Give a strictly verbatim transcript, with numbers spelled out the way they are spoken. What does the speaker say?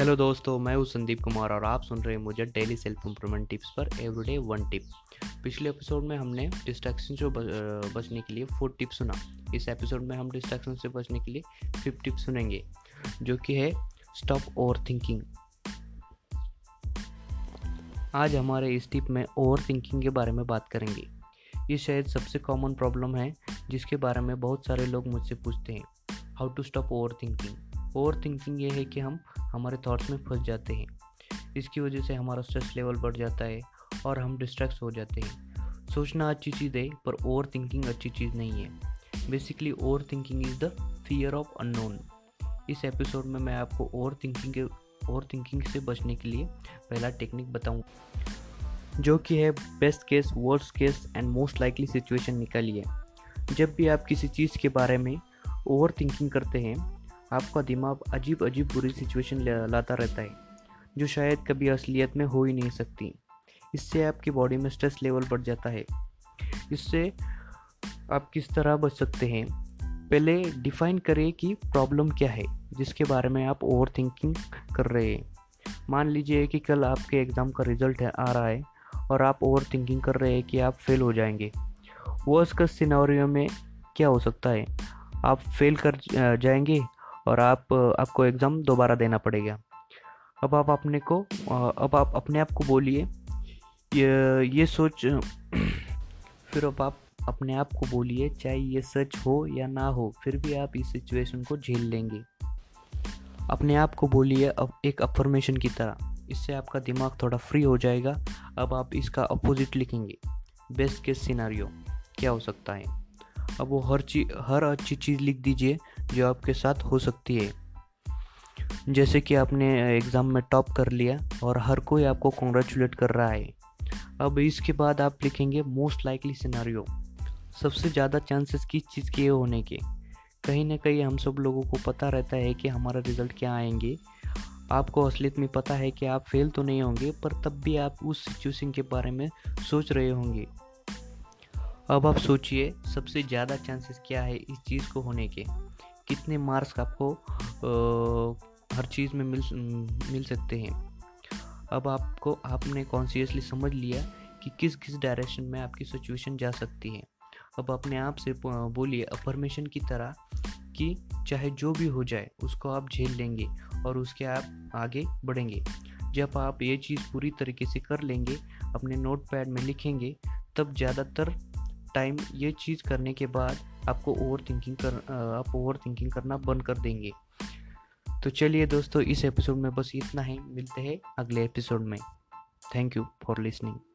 Hello दोस्तों, मैं हूँ संदीप कुमार और आप सुन रहे हैं मुझे डेली सेल्फ इम्प्रूवमेंट टिप्स पर एवरीडे वन टिप। पिछले एपिसोड में हमने डिस्ट्रैक्शन से बचने के लिए फोर टिप्स सुना। इस एपिसोड में हम डिस्ट्रैक्शन से बचने के लिए फिफ्थ टिप सुनेंगे, जो कि है स्टॉप ओवर थिंकिंग। आज हमारे इस टिप में ओवर थिंकिंग के बारे में बात करेंगे। ये शायद सबसे कॉमन प्रॉब्लम है जिसके बारे में बहुत सारे लोग मुझसे पूछते हैं, how to stop over thinking. Over thinking ये है कि हम हमारे थॉट्स में फंस जाते हैं। इसकी वजह से हमारा स्ट्रेस लेवल बढ़ जाता है और हम डिस्ट्रैक्ट हो जाते हैं। सोचना अच्छी चीज़ है, पर ओवर थिंकिंग अच्छी चीज़ नहीं है। Basically over thinking is the fear of unknown. इस एपिसोड में मैं आपको ओवर थिंकिंग के ओवर थिंकिंग से बचने के लिए पहला टेक्निक बताऊँ, जो कि है best case, worst case and most likely situation निकालिए। जब भी आप किसी चीज़ के बारे में ओवर थिंकिंग करते हैं, आपका दिमाग अजीब अजीब बुरी सिचुएशन लाता रहता है जो शायद कभी असलियत में हो ही नहीं सकती। इससे आपकी बॉडी में स्ट्रेस लेवल बढ़ जाता है। इससे आप किस तरह बच सकते हैं? पहले डिफाइन करें कि प्रॉब्लम क्या है जिसके बारे में आप ओवर थिंकिंग कर रहे हैं। मान लीजिए कि कल आपके एग्ज़ाम का रिजल्ट आ रहा है और आप ओवर थिंकिंग कर रहे हैं कि आप फेल हो जाएंगे। वर्स्ट केस सिनेरियो में क्या हो सकता है? आप फेल कर जाएंगे और आप आपको एग्ज़ाम दोबारा देना पड़ेगा। अब आप अपने को अब आप अपने आप को बोलिए ये, ये सोच फिर अब आप अपने आप को बोलिए, चाहे ये सच हो या ना हो, फिर भी आप इस सिचुएशन को झेल लेंगे। अपने आप को बोलिए अब एक अफर्मेशन की तरह। इससे आपका दिमाग थोड़ा फ्री हो जाएगा। अब आप इसका अपोजिट लिखेंगे, बेस्ट केस सिनेरियो क्या हो सकता है। अब वो हर चीज हर अच्छी चीज़ लिख दीजिए जो आपके साथ हो सकती है। जैसे कि आपने एग्ज़ाम में टॉप कर लिया और हर कोई आपको कॉन्ग्रेचुलेट कर रहा है। अब इसके बाद आप लिखेंगे मोस्ट लाइकली सिनेरियो, सबसे ज़्यादा चांसेस किस चीज़ के होने के। कहीं ना कहीं हम सब लोगों को पता रहता है कि हमारा रिज़ल्ट क्या आएंगे। आपको असलियत में पता है कि आप फेल तो नहीं होंगे, पर तब भी आप उस सिचुएशन के बारे में सोच रहे होंगे। अब आप सोचिए सबसे ज़्यादा चांसेस क्या है इस चीज़ को होने के, कितने मार्क्स आपको आ, हर चीज़ में मिल मिल सकते हैं। अब आपको आपने कॉन्शियसली समझ लिया कि किस किस डायरेक्शन में आपकी सिचुएशन जा सकती है। अब अपने आप से बोलिए अफर्मेशन की तरह कि चाहे जो भी हो जाए उसको आप झेल लेंगे और उसके आप आगे बढ़ेंगे। जब आप ये चीज़ पूरी तरीके से कर लेंगे, अपने नोटपैड में लिखेंगे, तब ज़्यादातर टाइम ये चीज़ करने के बाद आपको ओवर थिंकिंग कर आप ओवर थिंकिंग करना बंद कर देंगे। तो चलिए दोस्तों, इस एपिसोड में बस इतना ही। मिलते हैं अगले एपिसोड में। Thank you for listening.